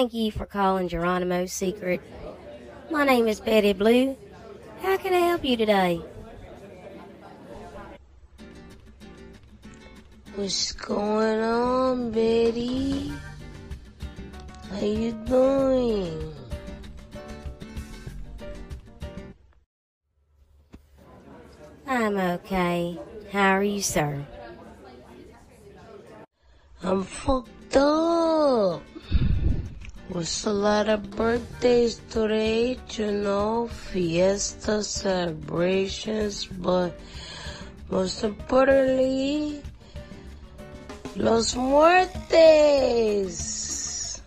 Thank you for calling Geronimo's Secret. My name is Betty Blue. How can I help you today? What's going on, Betty? How you doing? I'm okay. How are you, sir? I'm fucked up. Was a lot of birthdays today, you know, fiesta celebrations, but most importantly, Los Muertes.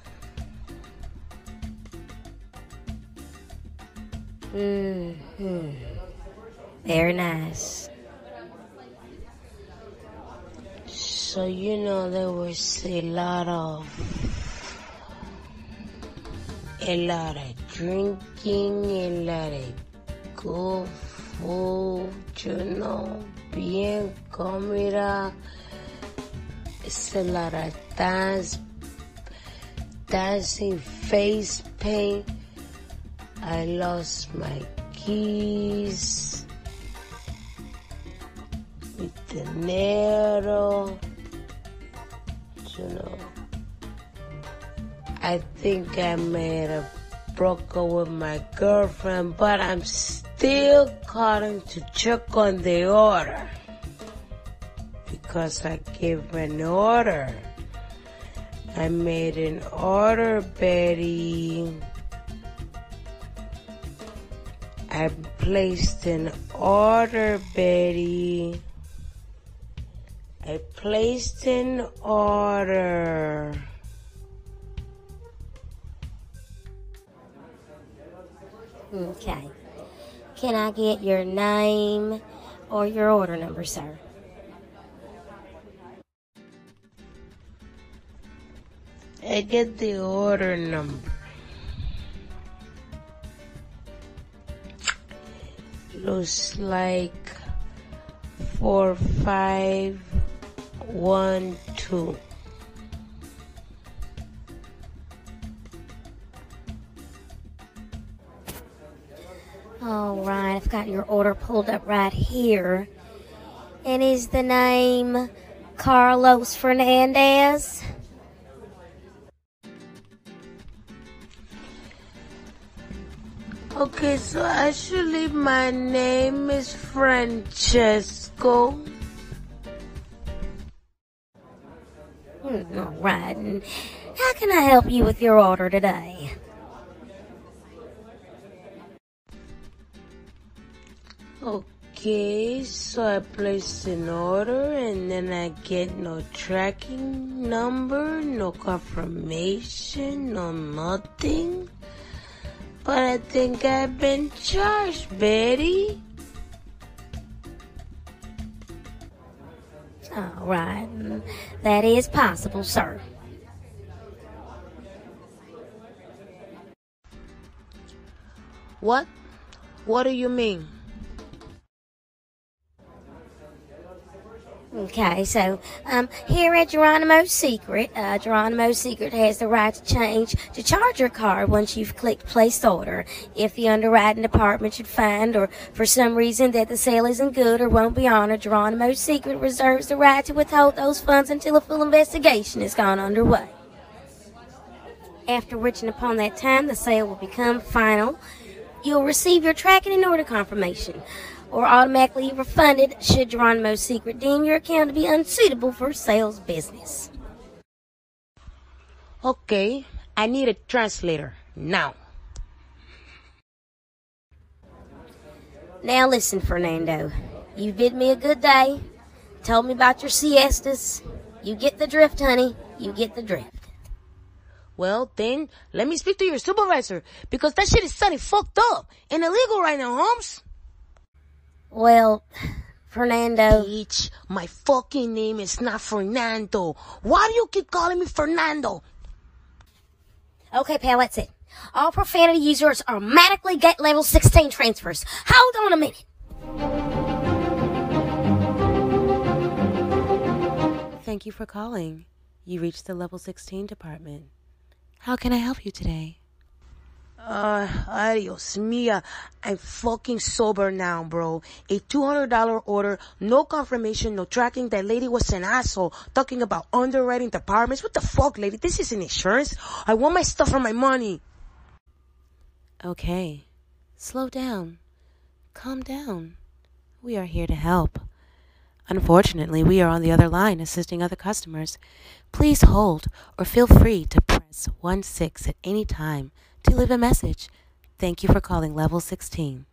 Very nice. So, you know, there was a lot of drinking, a lot of good food, you know, bien comida. It's a lot of dancing, face paint. I lost my keys with the dinero, you know. I think I made a broke up with my girlfriend, but I'm still calling to check on the order, because I gave an order. I made an order, Betty. I placed an order, Betty. I placed an order. Okay. Can I get your name or your order number, sir? I get the order number. Looks like 4512. All right, I've got your order pulled up right here. And is the name Carlos Fernandez? Okay, so actually my name is Francesco. All right, and how can I help you with your order today? Okay, so I placed an order and then I get no tracking number, no confirmation, no nothing. But I think I've been charged, Betty. All right. That is possible, sir. What? What do you mean? Okay, so here at Geronimo's Secret, Geronimo's Secret has the right to charge your card once you've clicked Place Order. If the underwriting department should find, or for some reason, that the sale isn't good or won't be honored, Geronimo's Secret reserves the right to withhold those funds until a full investigation is gone underway. After which and upon that time, the sale will become final. You'll receive your tracking and order confirmation, or automatically refunded should Geronimo's Secret deem your account to be unsuitable for sales business. Okay, I need a translator now. Now listen, Fernando. You bid me a good day, told me about your siestas. You get the drift, honey. You get the drift. Well, then, let me speak to your supervisor, because that shit is sounding fucked up and illegal right now, Holmes. Well, Fernando. Bitch, my fucking name is not Fernando. Why do you keep calling me Fernando? Okay, pal, that's it. All profanity users automatically get level 16 transfers. Hold on a minute. Thank you for calling. You reached the level 16 department. How can I help you today? Adios mia, I'm fucking sober now, bro. A $200 order, no confirmation, no tracking. That lady was an asshole talking about underwriting departments. What the fuck, lady? This isn't insurance. I want my stuff for my money. Okay, slow down. Calm down. We are here to help. Unfortunately, we are on the other line assisting other customers. Please hold or feel free to press 16 at any time to leave a message. Thank you for calling Level 16.